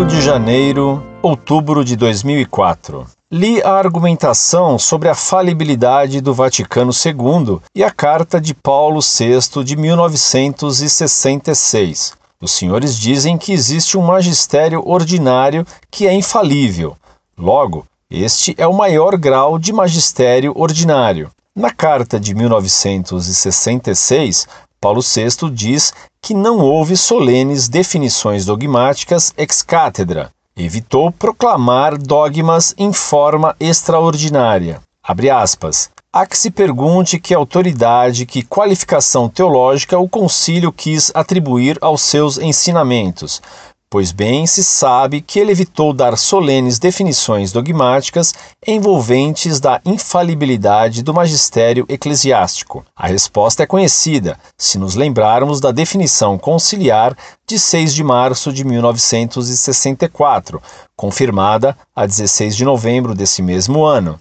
Rio de Janeiro, outubro de 2004. Li a argumentação sobre a falibilidade do Vaticano II e a carta de Paulo VI de 1966. Os senhores dizem que existe um magistério ordinário que é infalível. Logo, este é o maior grau de magistério ordinário. Na carta de 1966, Paulo VI diz que não houve solenes definições dogmáticas ex cátedra. Evitou proclamar dogmas em forma extraordinária. Abre aspas. Há que se pergunte que autoridade, que qualificação teológica o concílio quis atribuir aos seus ensinamentos, pois bem se sabe que ele evitou dar solenes definições dogmáticas envolventes da infalibilidade do magistério eclesiástico. A resposta é conhecida, se nos lembrarmos da definição conciliar de 6 de março de 1964, confirmada a 16 de novembro desse mesmo ano.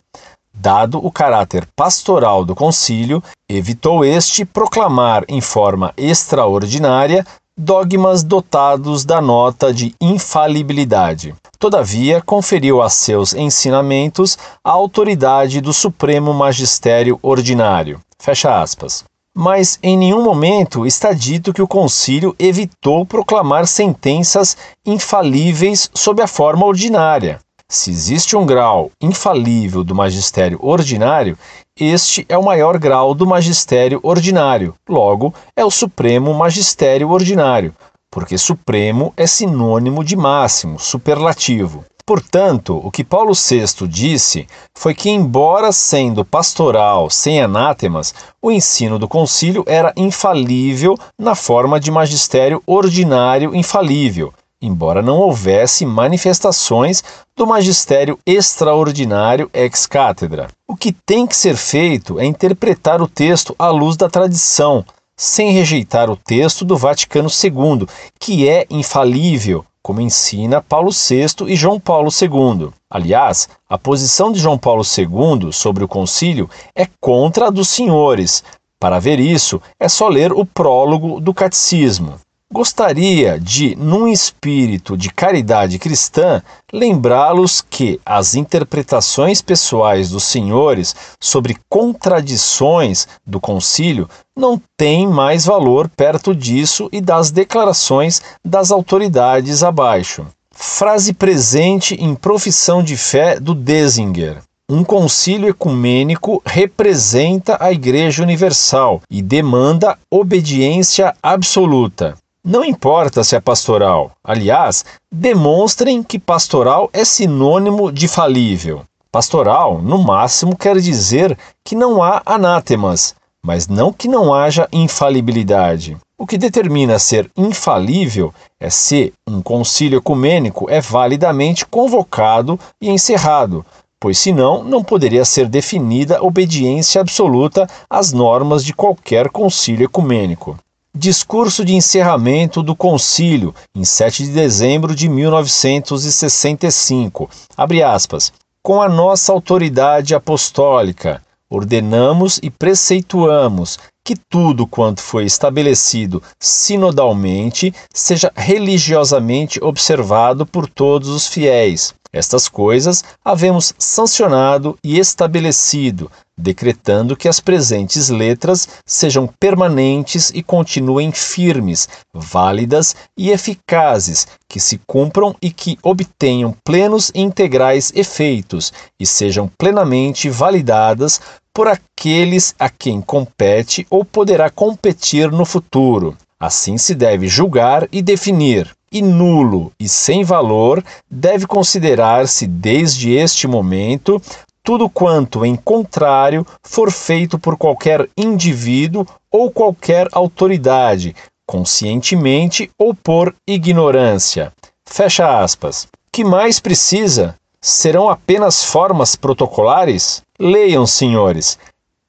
Dado o caráter pastoral do concílio, evitou este proclamar em forma extraordinária dogmas dotados da nota de infalibilidade. Todavia, conferiu a seus ensinamentos a autoridade do Supremo Magistério Ordinário. Fecha aspas. Mas em nenhum momento está dito que o concílio evitou proclamar sentenças infalíveis sob a forma ordinária. Se existe um grau infalível do magistério ordinário, este é o maior grau do magistério ordinário, logo, é o supremo magistério ordinário, porque supremo é sinônimo de máximo, superlativo. Portanto, o que Paulo VI disse foi que, embora sendo pastoral, sem anátemas, o ensino do concílio era infalível na forma de magistério ordinário infalível, embora não houvesse manifestações do magistério extraordinário ex cátedra. O que tem que ser feito é interpretar o texto à luz da tradição, sem rejeitar o texto do Vaticano II, que é infalível, como ensina Paulo VI e João Paulo II. Aliás, a posição de João Paulo II sobre o concílio é contra a dos senhores. Para ver isso, é só ler o prólogo do Catecismo. Gostaria de, num espírito de caridade cristã, lembrá-los que as interpretações pessoais dos senhores sobre contradições do concílio não têm mais valor perto disso e das declarações das autoridades abaixo. Frase presente em Profissão de Fé do Denzinger. Um concílio ecumênico representa a Igreja Universal e demanda obediência absoluta. Não importa se é pastoral. Aliás, demonstrem que pastoral é sinônimo de falível. Pastoral, no máximo, quer dizer que não há anátemas, mas não que não haja infalibilidade. O que determina ser infalível é se um concílio ecumênico é validamente convocado e encerrado, pois senão não poderia ser definida obediência absoluta às normas de qualquer concílio ecumênico. Discurso de encerramento do concílio, em 7 de dezembro de 1965, abre aspas, com a nossa autoridade apostólica, ordenamos e preceituamos que tudo quanto foi estabelecido sinodalmente seja religiosamente observado por todos os fiéis. Estas coisas havemos sancionado e estabelecido, decretando que as presentes letras sejam permanentes e continuem firmes, válidas e eficazes, que se cumpram e que obtenham plenos e integrais efeitos e sejam plenamente validadas por aqueles a quem compete ou poderá competir no futuro. Assim se deve julgar e definir. E nulo e sem valor deve considerar-se desde este momento tudo quanto em contrário for feito por qualquer indivíduo ou qualquer autoridade, conscientemente ou por ignorância. Fecha aspas. Que mais precisa? Serão apenas formas protocolares? Leiam, senhores.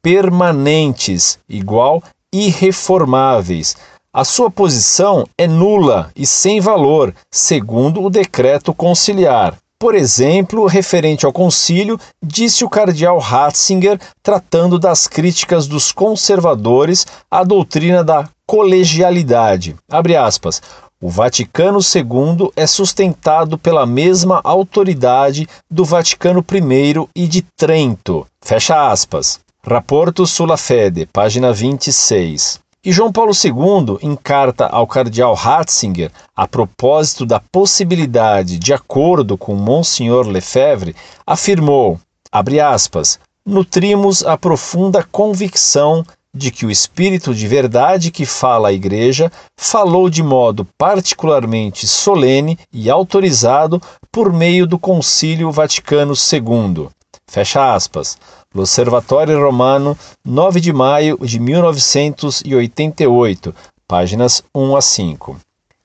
Permanentes, igual irreformáveis. A sua posição é nula e sem valor, segundo o decreto conciliar. Por exemplo, referente ao concílio, disse o cardeal Ratzinger, tratando das críticas dos conservadores à doutrina da colegialidade. Abre aspas. O Vaticano II é sustentado pela mesma autoridade do Vaticano I e de Trento. Fecha aspas. Rapporto sulla Fede, página 26. E João Paulo II, em carta ao cardeal Ratzinger, a propósito da possibilidade de acordo com Monsenhor Lefebvre, afirmou, abre aspas, nutrimos a profunda convicção de que o Espírito de verdade que fala à Igreja falou de modo particularmente solene e autorizado por meio do Concílio Vaticano II. Fecha aspas. L'Osservatore Romano, 9 de maio de 1988, páginas 1 a 5.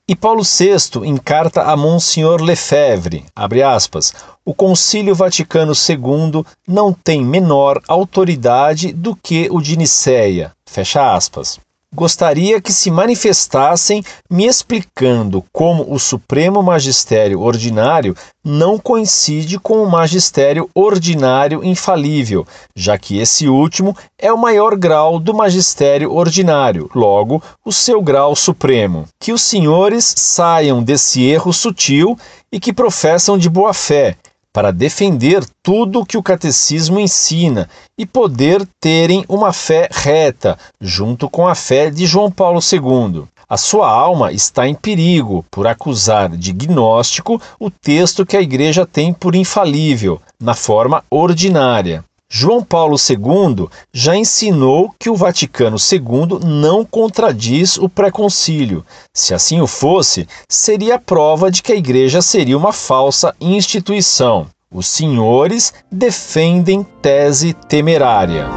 E Paulo VI, em carta a Monsenhor Lefebvre, abre aspas, o Concílio Vaticano II não tem menor autoridade do que o de Niceia, fecha aspas. Gostaria que se manifestassem me explicando como o Supremo Magistério Ordinário não coincide com o Magistério Ordinário Infalível, já que esse último é o maior grau do Magistério Ordinário, logo, o seu grau supremo. Que os senhores saiam desse erro sutil e que professam de boa fé, para defender tudo o que o catecismo ensina e poder terem uma fé reta, junto com a fé de João Paulo II. A sua alma está em perigo por acusar de gnóstico o texto que a Igreja tem por infalível, na forma ordinária. João Paulo II já ensinou que o Vaticano II não contradiz o pré-concílio. Se assim o fosse, seria a prova de que a Igreja seria uma falsa instituição. Os senhores defendem tese temerária.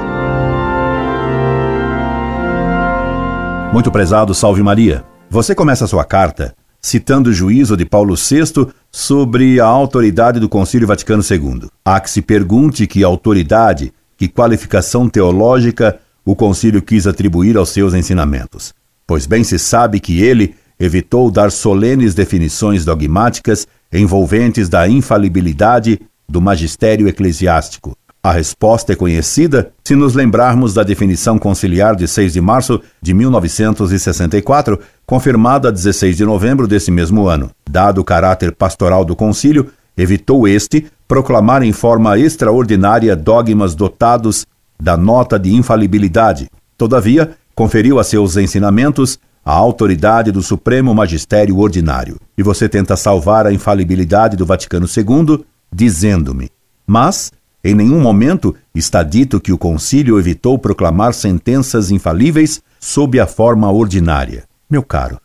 Muito prezado, salve Maria. Você começa a sua carta citando o juízo de Paulo VI sobre a autoridade do Concílio Vaticano II. Há que se pergunte que autoridade, que qualificação teológica o concílio quis atribuir aos seus ensinamentos. Pois bem se sabe que ele evitou dar solenes definições dogmáticas envolventes da infalibilidade do magistério eclesiástico. A resposta é conhecida se nos lembrarmos da definição conciliar de 6 de março de 1964, confirmada a 16 de novembro desse mesmo ano. Dado o caráter pastoral do concílio, evitou este proclamar em forma extraordinária dogmas dotados da nota de infalibilidade. Todavia, conferiu a seus ensinamentos a autoridade do Supremo Magistério Ordinário. E você tenta salvar a infalibilidade do Vaticano II, dizendo-me, mas em nenhum momento está dito que o concílio evitou proclamar sentenças infalíveis sob a forma ordinária. Meu caro,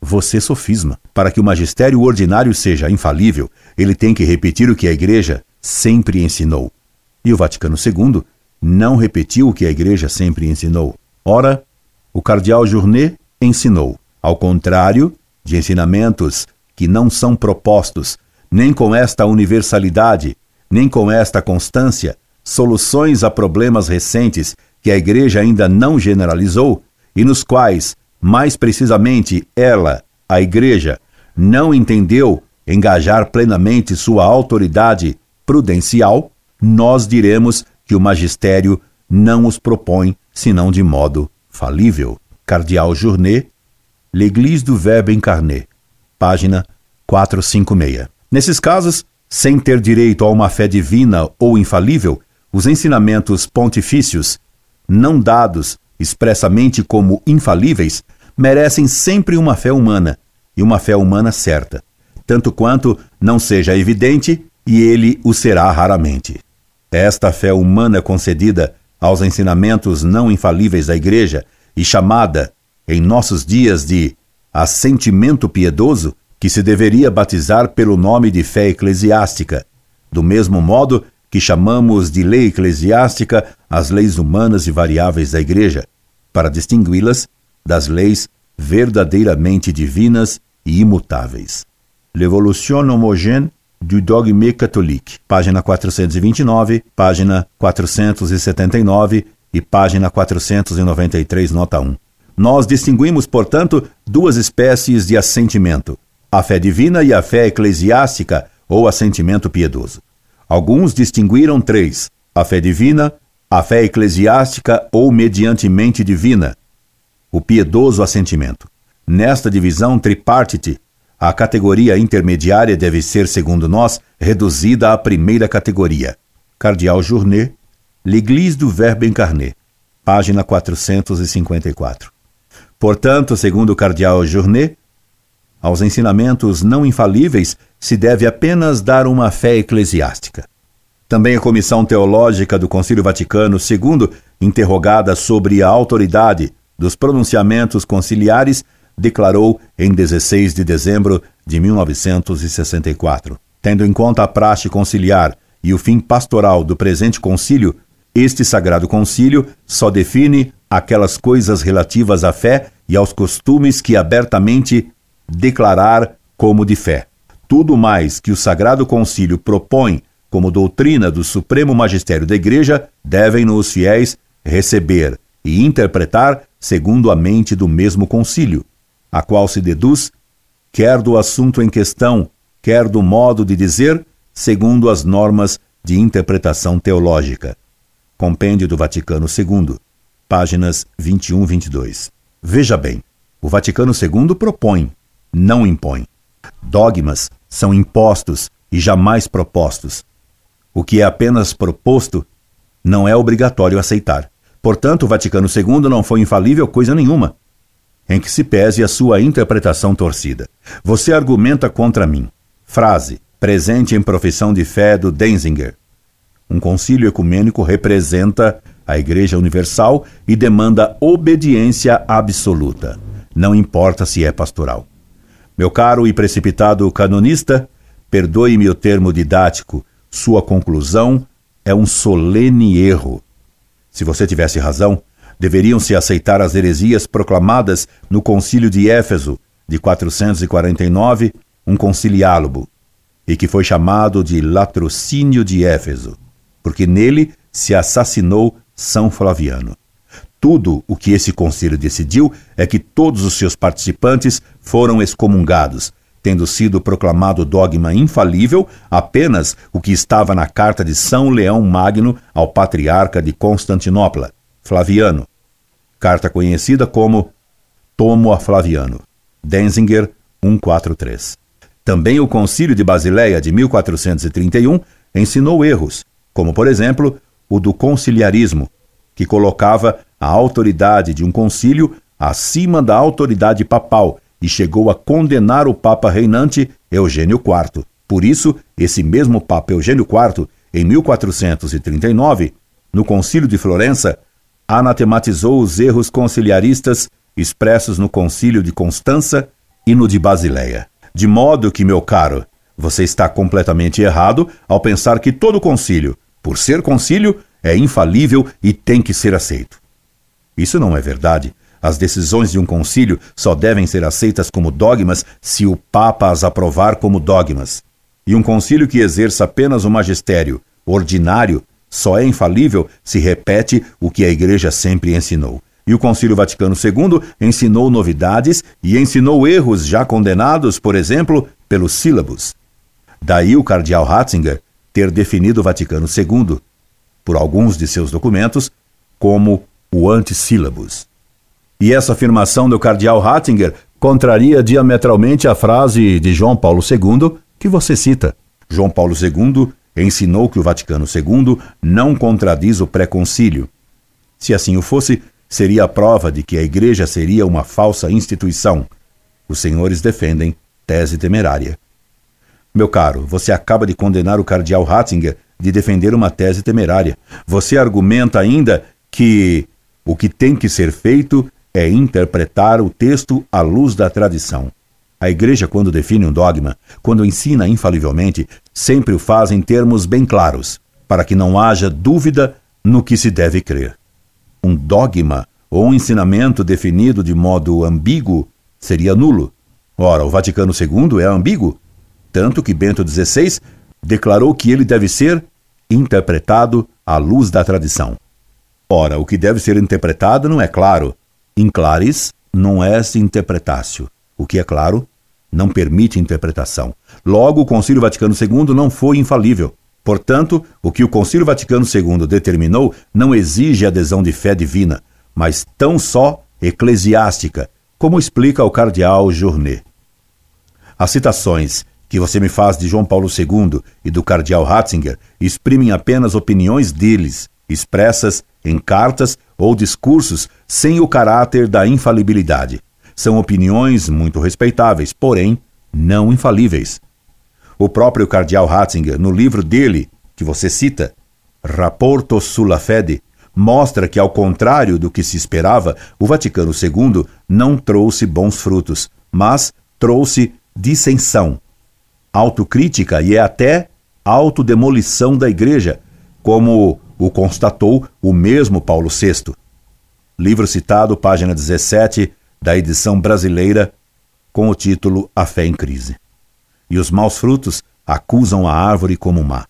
você sofisma. Para que o magistério ordinário seja infalível, ele tem que repetir o que a Igreja sempre ensinou. E o Vaticano II não repetiu o que a Igreja sempre ensinou. Ora, o cardeal Journet ensinou, ao contrário de ensinamentos que não são propostos, nem com esta universalidade, nem com esta constância, soluções a problemas recentes que a Igreja ainda não generalizou e nos quais, mais precisamente, ela, a Igreja, não entendeu engajar plenamente sua autoridade prudencial, nós diremos que o magistério não os propõe senão de modo falível. Cardeal Journet, L'Église du Verbe Incarné, página 456. Nesses casos, sem ter direito a uma fé divina ou infalível, os ensinamentos pontifícios, não dados expressamente como infalíveis, merecem sempre uma fé humana, e uma fé humana certa, tanto quanto não seja evidente, e ele o será raramente. Esta fé humana concedida aos ensinamentos não infalíveis da Igreja e chamada, em nossos dias, de assentimento piedoso, que se deveria batizar pelo nome de fé eclesiástica, do mesmo modo que chamamos de lei eclesiástica as leis humanas e variáveis da Igreja, para distingui-las das leis verdadeiramente divinas e imutáveis. L'évolution homogène du dogme catholique, página 429, página 479 e página 493, nota 1. Nós distinguimos, portanto, duas espécies de assentimento, a fé divina e a fé eclesiástica ou assentimento piedoso. Alguns distinguiram três, a fé divina, a fé eclesiástica ou mediantemente divina, o piedoso assentimento. Nesta divisão tripartite, a categoria intermediária deve ser, segundo nós, reduzida à primeira categoria. Cardeal Journet, L'Église du Verbe Incarné, página 454. Portanto, segundo o cardeal Journet, aos ensinamentos não infalíveis se deve apenas dar uma fé eclesiástica. Também a Comissão Teológica do Concílio Vaticano II, interrogada sobre a autoridade dos pronunciamentos conciliares, declarou em 16 de dezembro de 1964. Tendo em conta a praxe conciliar e o fim pastoral do presente concílio, este sagrado concílio só define aquelas coisas relativas à fé e aos costumes que abertamente declarar como de fé. Tudo mais que o sagrado concílio propõe como doutrina do Supremo Magistério da Igreja, devem-no os fiéis receber e interpretar segundo a mente do mesmo concílio, a qual se deduz, quer do assunto em questão, quer do modo de dizer, segundo as normas de interpretação teológica. Compêndio do Vaticano II, páginas 21 e 22. Veja bem, o Vaticano II propõe, não impõe. Dogmas são impostos e jamais propostos. O que é apenas proposto não é obrigatório aceitar. Portanto, o Vaticano II não foi infalível coisa nenhuma, em que se pese a sua interpretação torcida. Você argumenta contra mim. Frase, presente em Profissão de Fé do Denzinger. Um concílio ecumênico representa a Igreja Universal e demanda obediência absoluta. Não importa se é pastoral. Meu caro e precipitado canonista, perdoe-me o termo didático. Sua conclusão é um solene erro. Se você tivesse razão, deveriam-se aceitar as heresias proclamadas no Concílio de Éfeso, de 449, um conciliálogo, e que foi chamado de Latrocínio de Éfeso, porque nele se assassinou São Flaviano. Tudo o que esse concílio decidiu é que todos os seus participantes foram excomungados, tendo sido proclamado dogma infalível apenas o que estava na carta de São Leão Magno ao patriarca de Constantinopla, Flaviano, carta conhecida como Tomo a Flaviano, Denzinger 143. Também o Concílio de Basileia de 1431 ensinou erros, como por exemplo o do conciliarismo, que colocava a autoridade de um concílio acima da autoridade papal, e chegou a condenar o Papa reinante Eugênio IV. Por isso, esse mesmo Papa Eugênio IV, em 1439, no Concílio de Florença, anatematizou os erros conciliaristas expressos no Concílio de Constança e no de Basileia. De modo que, meu caro, você está completamente errado ao pensar que todo concílio, por ser concílio, é infalível e tem que ser aceito. Isso não é verdade. As decisões de um concílio só devem ser aceitas como dogmas se o Papa as aprovar como dogmas. E um concílio que exerça apenas o magistério ordinário só é infalível se repete o que a Igreja sempre ensinou. E o Concílio Vaticano II ensinou novidades e ensinou erros já condenados, por exemplo, pelo Syllabus. Daí o cardeal Ratzinger ter definido o Vaticano II, por alguns de seus documentos, como o antissílabus. E essa afirmação do cardeal Ratzinger contraria diametralmente a frase de João Paulo II que você cita. João Paulo II ensinou que o Vaticano II não contradiz o pré-concílio. Se assim o fosse, seria a prova de que a Igreja seria uma falsa instituição. Os senhores defendem tese temerária. Meu caro, você acaba de condenar o cardeal Ratzinger de defender uma tese temerária. Você argumenta ainda que o que tem que ser feito é interpretar o texto à luz da tradição. A Igreja, quando define um dogma, quando ensina infalivelmente, sempre o faz em termos bem claros, para que não haja dúvida no que se deve crer. Um dogma ou um ensinamento definido de modo ambíguo seria nulo. Ora, o Vaticano II é ambíguo, tanto que Bento XVI declarou que ele deve ser interpretado à luz da tradição. Ora, o que deve ser interpretado não é claro. In claris non est interpretatio. O que é claro não permite interpretação. Logo, o Concílio Vaticano II não foi infalível. Portanto, o que o Concílio Vaticano II determinou não exige adesão de fé divina, mas tão só eclesiástica, como explica o cardeal Journet. As citações que você me faz de João Paulo II e do cardeal Ratzinger exprimem apenas opiniões deles, expressas em cartas ou discursos sem o caráter da infalibilidade. São opiniões muito respeitáveis, porém não infalíveis. O próprio cardeal Ratzinger, no livro dele, que você cita, Rapporto sulla Fede, mostra que, ao contrário do que se esperava, o Vaticano II não trouxe bons frutos, mas trouxe dissensão, autocrítica e até autodemolição da Igreja, como o constatou o mesmo Paulo VI. Livro citado, página 17, da edição brasileira, com o título A Fé em Crise. E os maus frutos acusam a árvore como má.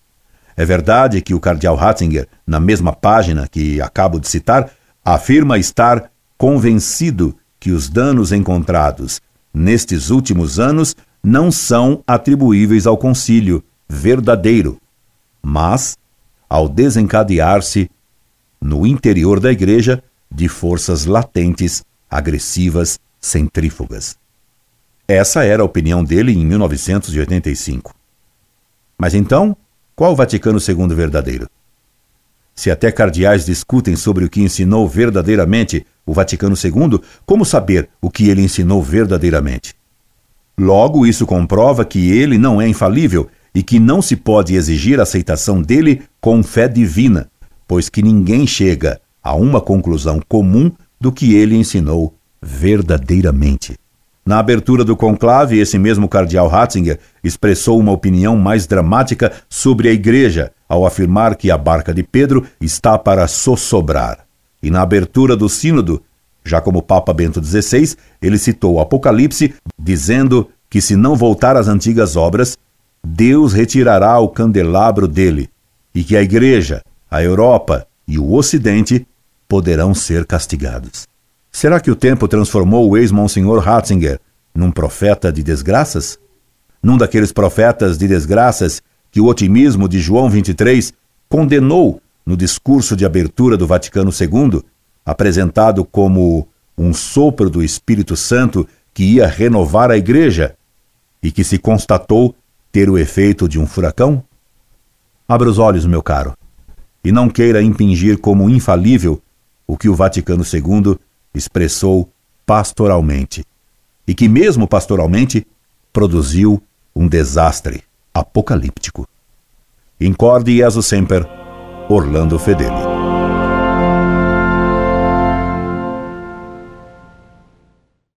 É verdade que o cardeal Ratzinger, na mesma página que acabo de citar, afirma estar convencido que os danos encontrados nestes últimos anos não são atribuíveis ao concílio verdadeiro, mas ao desencadear-se no interior da Igreja de forças latentes, agressivas, centrífugas. Essa era a opinião dele em 1985. Mas então, qual o Vaticano II verdadeiro? Se até cardeais discutem sobre o que ensinou verdadeiramente o Vaticano II, como saber o que ele ensinou verdadeiramente? Logo, isso comprova que ele não é infalível e que não se pode exigir a aceitação dele com fé divina, pois que ninguém chega a uma conclusão comum do que ele ensinou verdadeiramente. Na abertura do conclave, esse mesmo cardeal Ratzinger expressou uma opinião mais dramática sobre a Igreja, ao afirmar que a barca de Pedro está para sossobrar. E na abertura do sínodo, já como Papa Bento XVI, ele citou o Apocalipse, dizendo que se não voltar às antigas obras, Deus retirará o candelabro dele, e que a Igreja, a Europa e o Ocidente poderão ser castigados. Será que o tempo transformou o ex-monsenhor Ratzinger num profeta de desgraças? Num daqueles profetas de desgraças que o otimismo de João 23 condenou no discurso de abertura do Vaticano II, apresentado como um sopro do Espírito Santo que ia renovar a Igreja e que se constatou ter o efeito de um furacão? Abra os olhos, meu caro, e não queira impingir como infalível o que o Vaticano II expressou pastoralmente, e que mesmo pastoralmente produziu um desastre apocalíptico. In Corde Iesu semper, Orlando Fedeli.